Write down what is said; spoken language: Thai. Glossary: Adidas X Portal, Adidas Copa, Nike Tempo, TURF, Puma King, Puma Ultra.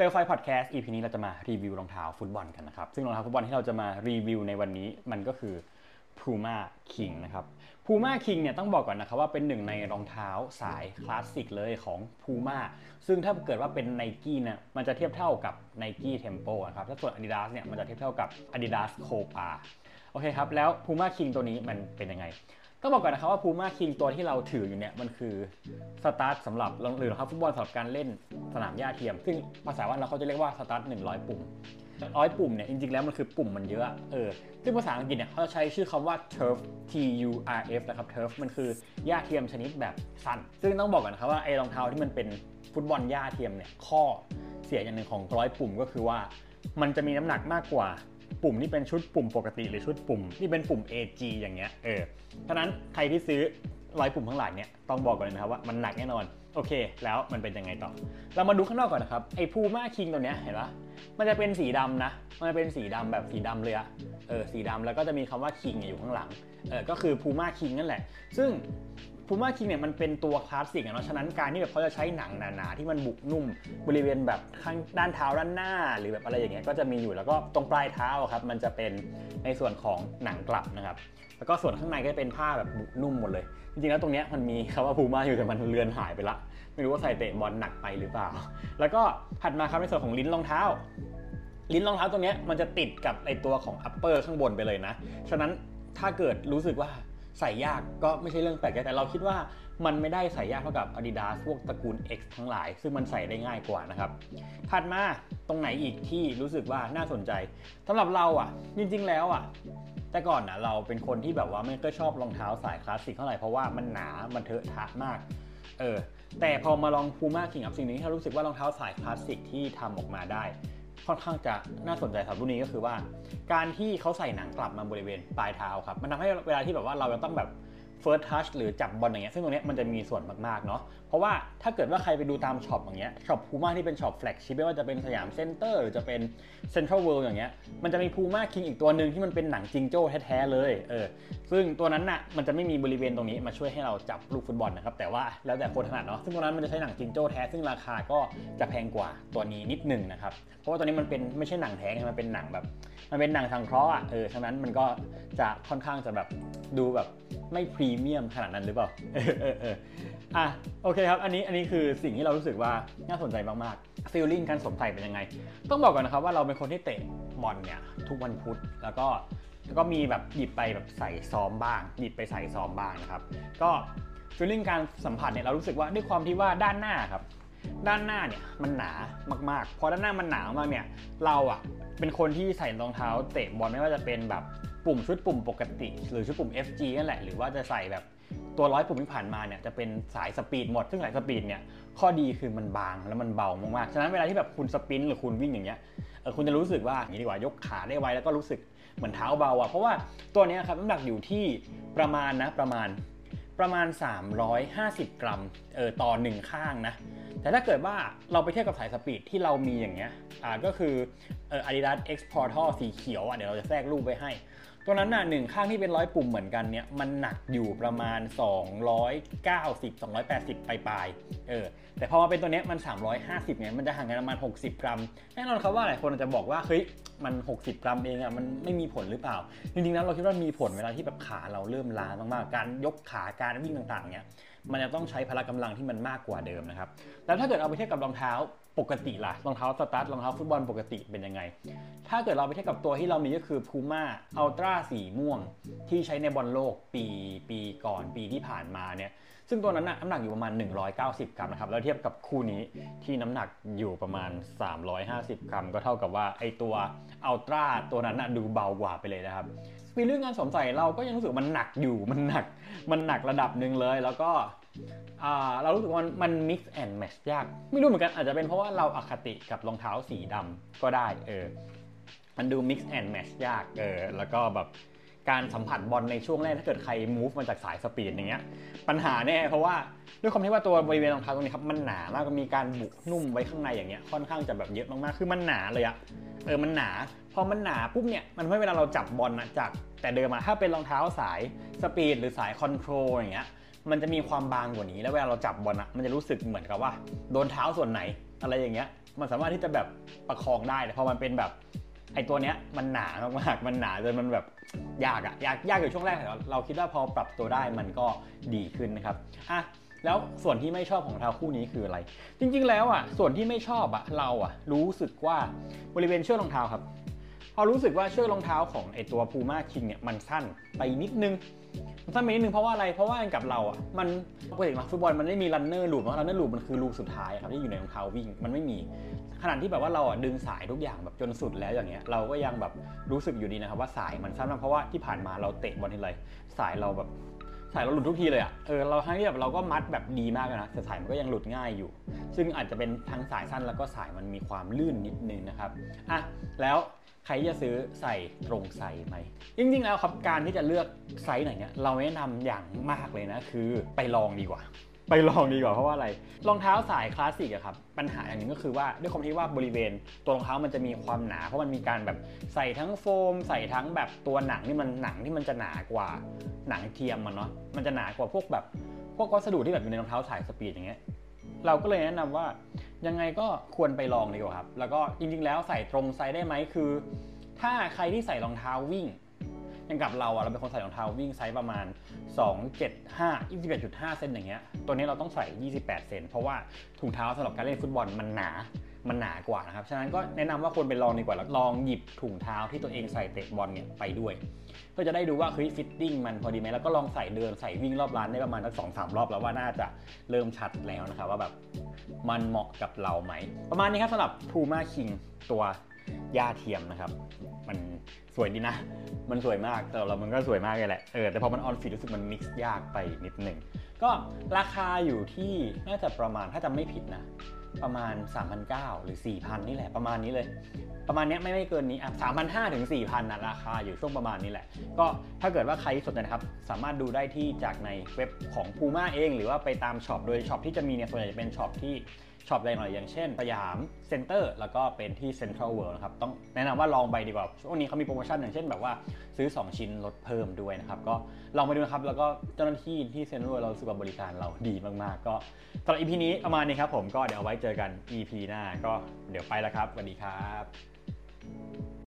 เปลวไฟพอดแคสต์ EP นี้เราจะมารีวิวรองเท้าฟุตบอลกันนะครับซึ่งรองเท้าฟุตบอลที่เราจะมารีวิวในวันนี้มันก็คือ Puma King นะครับ Puma King เนี่ยต้องบอกก่อนนะครับว่าเป็นหนึ่งในรองเท้าสายคลาสสิกเลยของ Puma ซึ่งถ้าเกิดว่าเป็น Nike นะมันจะเทียบเท่ากับ Nike Tempo นะครับถ้าส่วน Adidas เนี่ยมันจะเทียบเท่ากับ Adidas Copa โอเคครับแล้ว Puma King ตัวนี้มันเป็นยังไงต้องบอกก่อนนะครับว่า Puma King ตัวที่เราถืออยู่เนี่ยมันคือสตาร์ทสำหรับหรือรองเท้าฟุตบอลสำหรับการเล่นสนามหญ้าเทียมซึ่งภาษาบ้านเราเขาจะเรียกว่าสตาร์ท100ปุ่ม100 ปุ่มเนี่ยจริงๆแล้วมันคือปุ่มมันเยอะซึ่งภาษาอังกฤษเนี่ยเขาจะใช้ชื่อคำว่า turf turf นะครับ turf มันคือหญ้าเทียมชนิดแบบสั้นซึ่งต้องบอกก่อนนะครับว่าไอ้รองเท้าที่มันเป็นฟุตบอลหญ้าเทียมเนี่ยข้อเสียอย่างหนึ่งของ100ปุ่มก็คือว่ามันจะมีน้ำหนักมากกว่าปุ่มนี่เป็นชุดปุ่มปกติหรือชุดปุ่มที่เป็นปุ่ม AG อย่างเงี้ยฉะนั้นใครที่ซื้อ100ปุ่มทั้งหลายเนี่ยต้องบอกก่อนเลยนะครับว่ามันหนักแน่นอนโอเคแล้วมันเป็นยังไงต่อเรามาดูข้างนอกก่อนนะครับไอ้ Puma King ตัวเนี้ยเห็นปะมันจะเป็นสีดำนะมันจะเป็นสีดำแบบสีดำเลยอะสีดำแล้วก็จะมีคำว่า King อยู่ข้างหลังก็คือ Puma King นั่นแหละซึ่ง Puma King เนี่ยมันเป็นตัวคลาสสิกเนาะฉะนั้นการที่แบบเขาจะใช้หนังหนาๆที่มันบุกนุ่มบริเวณแบบข้างด้านเท้าด้านหน้าหรือแบบอะไรอย่างเงี้ยก็จะมีอยู่แล้วก็ตรงปลายเท้าครับมันจะเป็นในส่วนของหนังกลับนะครับแล้วก็ส่วนข้างในก็จะเป็นผ้าแบบบุกนุ่มหมดเลยจริงๆแล้วตรงเนี้ยมันมีคำว่า Puma อยู่แต่มันเลือนหายไปละไม่รู้ว่าใส่เตะบอลหนักไปหรือเปล่าแล้วก็ถัดมาครับในส่วนของลิ้นรองเท้าตัวเนี้ยมันจะติดกับไอตัวของ upper ข้างบนไปเลยนะฉะนั้นถ้าเกิดรู้สึกว่าใส่ยากก็ไม่ใช่เรื่องแปลกแต่เราคิดว่ามันไม่ได้ใส่ยากเท่ากับ Adidas พวกตระกูล X ทั้งหลายซึ่งมันใส่ได้ง่ายกว่านะครับถัดมาตรงไหนอีกที่รู้สึกว่าน่าสนใจสำหรับเราอ่ะจริงๆแล้วอ่ะแต่ก่อนนะเราเป็นคนที่แบบว่าไม่ค่อยชอบรองเท้าสายคลาสสิกเท่าไหร่เพราะว่ามันหนามันเถอะทะมากแต่พอมาลอง Puma King สิ่งนี้เรารู้สึกว่ารองเท้าสายคลาสสิกที่ทำออกมาได้ค่อนข้างจะน่าสนใจสำหรับรุ่นนี้ก็คือว่าการที่เขาใส่หนังกลับมาบริเวณปลายเท้าครับมันทำให้เวลาที่แบบว่าเราจะต้องแบบ first touch หรือจับบอลอย่างเงี้ยซึ่งตรงนี้มันจะมีส่วนมากๆเนาะเพราะว่าถ้าเกิดว่าใครไปดูตามช็อปอย่างเงี้ยช็อป Puma ที่เป็นช็อป flagship ไม่ว่าจะเป็นสยามเซ็นเตอร์หรือจะเป็น Central World อย่างเงี้ยมันจะมี Puma King อีกตัวหนึ่งที่มันเป็นหนังจิงโจ้แท้ๆเลยซึ่งตัวนั้นน่ะมันจะไม่มีบริเวณตรงนี้มาช่วยให้เราจับลูกฟุตบอลนะครับแต่ว่าแล้วแต่คนถนัดเนาะซึ่งตัวนั้นมันจะใช้หนังจิงโจ้แท้ซึ่งราคาก็จะแพงกว่าตัวนี้นิดนึงนะครับเพราะว่าตัวนี้มันเป็นไม่ใช่หนังแท้มันเป็นหนังแบบมันเป็นหนังสังเคราะห์ฉะนั้นมันก็จะค่อนข้างจะแบบดูแบบไม่พรีเมียมขนาดนั้นหรือเปล่าโอเคครับอันนี้คือสิ่งที่เรารู้สึกว่าน่าสนใจมากๆฟีลลิ่งการสวมใส่เป็นยังไงต้องบอกก่อนนะครับว่าเราเป็นคนที่เตะบอลเนี่ยทุกวันพุธแล้วก็มีแบบหยิบไปแบบใส่ซ้อมบ้างหยิบไปใส่ซ้อมบ้างนะครับก็ฟีลลิ่งการสัมผัสเนี่ยเรารู้สึกว่าด้วยความที่ว่าด้านหน้าครับด้านหน้าเนี่ยมันหนามากๆพอด้านหน้ามันหนามากเนี่ยเราอะเป็นคนที่ใส่รองเท้าเตะบอลไม่ว่าจะเป็นแบบปุ่มชุดปุ่มปกติหรือชุดปุ่ม FG นั่นแหละหรือว่าจะใส่แบบตัว100ปุ่มที่ผ่านมาเนี่ยจะเป็นสายสปีดหมดซึ่งสายสปีดเนี่ยข้อดีคือมันบางแล้วมันเบามากๆฉะนั้นเวลาที่แบบคุณสปินหรือคุณวิ่งอย่างเงี้ยคุณจะรู้สึกว่าอย่างนี้ดีกว่ายกขาได้ไวแล้วก็รู้สึกเหมือนเท้าเบาอ่ะเพราะว่าตัวนี้ครับน้ำหนักอยู่ที่ประมาณ350 กรัมต่อ1ข้างนะแต่ถ้าเกิดว่าเราไปเทียบกับสายสปีดที่เรามีอย่างเงี้ยก็คือAdidas X Portal สีเขียวเดี๋ยวเราจะแทรกรูปไว้ให้ตัวนั้นน่ะ1ข้างที่เป็น100ปุ่มเหมือนกันเนี่ยมันหนักอยู่ประมาณ290 280ปลายๆแต่พอมาเป็นตัวนี้มัน350เนี่ยมันจะห่างกันประมาณ60กรัมแน่นอนครับว่าหลายคนจะบอกว่าเฮ้ยมัน60กรัมเองอะมันไม่มีผลหรือเปล่าจริงๆแล้วเราคิดว่ามีผลเวลาที่แบบขาเราเริ่มล้ามากๆการยกขาการวิ่งต่างๆเนี่ยมันจะต้องใช้พละกำลังที่มันมากกว่าเดิมนะครับแล้วถ้าเกิดเอาไปเทียบกับรองเท้าปกติล่ะรองเท้าสตาร์ทรองเท้าฟุตบอลปกติเป็นยังไงถ้าเกิดเราไปเทียบกับตัวที่เรามีก็คือ Puma Ultra สีม่วงที่ใช้ในบอลโลกปีก่อนปีที่ผ่านมาเนี่ยซึ่งตัวนั้นน้ำหนักอยู่ประมาณ190กรัมนะครับแล้วเทียบกับคู่นี้ที่น้ำหนักอยู่ประมาณ350กรัมก็เท่ากับว่าไอตัว Ultra ตัวนั้นดูเบากว่าไปเลยนะครับมีเรื่องการสวมใส่เราก็ยังรู้สึกมันหนักอยู่มันหนักระดับหนึ่งเลยแล้วก็เรารู้สึกว่ามัน mix and match ยากไม่รู้เหมือนกันอาจจะเป็นเพราะว่าเราอคติกับรองเท้าสีดำก็ได้มันดู mix and match ยากแล้วก็แบบการสัมผัสบอลในช่วงแรกถ้าเกิดใคร move มาจากสายสปีดอย่างเงี้ยปัญหาแน่เพราะว่าด้วยความที่ว่าตัวบริเวณรองเท้าตรงนี้ครับมันหนามากก็มีการบุกนุ่มไว้ข้างในอย่างเงี้ยค่อนข้างจะแบบเยอะมากๆคือมันหนาเลยอะมันหนาพอมันหนาปุ๊บเนี่ยมันไม่เวลาเราจับบอลนะจากแต่เดิมมาถ้าเป็นรองเท้าสายสปีดหรือสายคอนโทรลอย่างเงี้ยมันจะมีความบางกว่านี้แล้วเวลาเราจับบอลนะมันจะรู้สึกเหมือนกับว่าโดนเท้าส่วนไหนอะไรอย่างเงี้ย มันสามารถที่จะแบบประคองได้แต่พอมันเป็นแบบไอตัวเนี้ยมันหนามากๆมันหนาจนมันแบบยากอะยากอยู่ช่วงแรกแต่เราคิดว่าพอปรับตัวได้มันก็ดีขึ้นนะครับอ่ะแล้วส่วนที่ไม่ชอบของเท้าคู่นี้คืออะไรจริงๆแล้วอ่ะส่วนที่ไม่ชอบอ่ะเราอ่ะรู้สึกว่าบริเวณเชือกรองเท้าครับพอรู้สึกว่าเชือกรองเท้าของไอตัว Puma King เนี่ยมันสั้นไปนิดนึงเพราะว่าอะไรเพราะว่ากับเราอ่ะมันปกติฟุตบอลมันไม่มีรันเนอร์ลูปรันเนอร์ลูปมันคือลูปสุดท้ายครับที่อยู่ในรองเท้าวิ่งมันไม่มีขนาดที่แบบว่าเราอ่ะดึงสายทุกอย่างแบบจนสุดแล้วอย่างเงี้ยเราก็ยังแบบรู้สึกอยู่ดีนะครับว่าสายมันสั้นมากเพราะว่าที่ผ่านมาเราเตะบอลทีไรสายเราแบบสายเราหลุดทุกทีเลยอ่ะเราทั้งที่แบบเราก็มัดแบบดีมากนะแต่สายมันก็ยังหลุดง่ายอยู่ซึ่งอาจจะเป็นทั้งสายสั้นแล้วก็สายมันมีความลื่นนิดนึงนะครับอ่ะแล้วใครจะซื้อใส่ตรงไซส์ไหมจริงๆแล้วครับการที่จะเลือกไซส์ไหนเนี่ยเราแนะนำอย่างมากเลยนะคือไปลองดีกว่าเพราะว่าอะไรรองเท้าสายคลาสสิกอะครับปัญหาอย่างนึงก็คือว่าด้วยความที่ว่าบริเวณตัวรองเท้ามันจะมีความหนาเพราะมันมีการแบบใส่ทั้งโฟมใส่ทั้งแบบตัวหนังนี่มันหนังที่มันจะหนากว่าหนังเทียมมันเนาะมันจะหนากว่าพวกแบบพวกวัสดุที่แบบอยู่ในรองเท้าสายสปีดอย่างเงี้ยเราก็เลยแนะนำว่ายังไงก็ควรไปลองดีกว่าครับแล้วก็จริงๆแล้วใส่ตรงไซส์ได้ไหมคือถ้าใครที่ใส่รองเท้าวิ่งอย่างกับเราอะเราเป็นคนใส่รองเท้าวิ่งไซส์ประมาณ 275 21.5 เซนอย่างเงี้ยตัวนี้เราต้องใส่28เซนเพราะว่าถุงเท้าสำหรับการเล่นฟุตบอลมันหนากว่านะครับฉะนั้นก็แนะนำว่าควรไปลองดีกว่าลองหยิบถุงเท้าที่ตัวเองใส่เตะบอลเนี่ยไปด้วยเพื่อจะได้ดูว่าคือฟิตติ้งมันพอดีไหมแล้วก็ลองใส่เดินใส่วิ่งรอบร้านได้ประมาณสัก 2-3 รอบแล้วว่าน่าจะเริ่มชัดแล้วนะครับว่าแบบมันเหมาะกับเราไหมประมาณนี้ครับสำหรับ Puma King ตัวย่าเทียมนะครับมันสวยดีนะมันสวยมากแต่เรามันก็สวยมากเลยแหละแต่พอมันออนฟีดรู้สึกมันมิกซ์ยากไปนิดหนึ่งก็ราคาอยู่ที่น่าจะประมาณถ้าจำไม่ผิดนะประมาณ 3,900 หรือ 4,000 นี่แหละประมาณนี้เลยประมาณนี้ไม่เกินนี้ 3,500 ถึง 4,000 นะราคาอยู่ช่วงประมาณนี้แหละก็ถ้าเกิดว่าใครสนใจนะครับสามารถดูได้ที่จากในเว็บของ Puma เองหรือว่าไปตามช็อปโดยช็อปที่จะมีเนี่ยส่วนใหญ่จะเป็นช็อปที่ช็อปใหญ่หน่อยอย่างเช่นสยามเซ็นเตอร์แล้วก็เป็นที่เซ็นทรัลเวิลด์นะครับต้องแนะนำว่าลองไปดีกว่าช่วงนี้เขามีโปรโมชั่นอย่างเช่นแบบว่าซื้อ2ชิ้นลดเพิ่มด้วยนะครับก็ลองไปดูนะครับแล้วก็เจ้าหน้าที่ที่เซ็นทรัลเวิลด์เราบริการเราดีมากๆก็สำหรับ EP นี้ประมาณนี้ครับผมก็เดี๋ยวเอาไว้เจอกัน EP หน้าก็เดี๋ยวไปแล้วครับสวัสดีครับ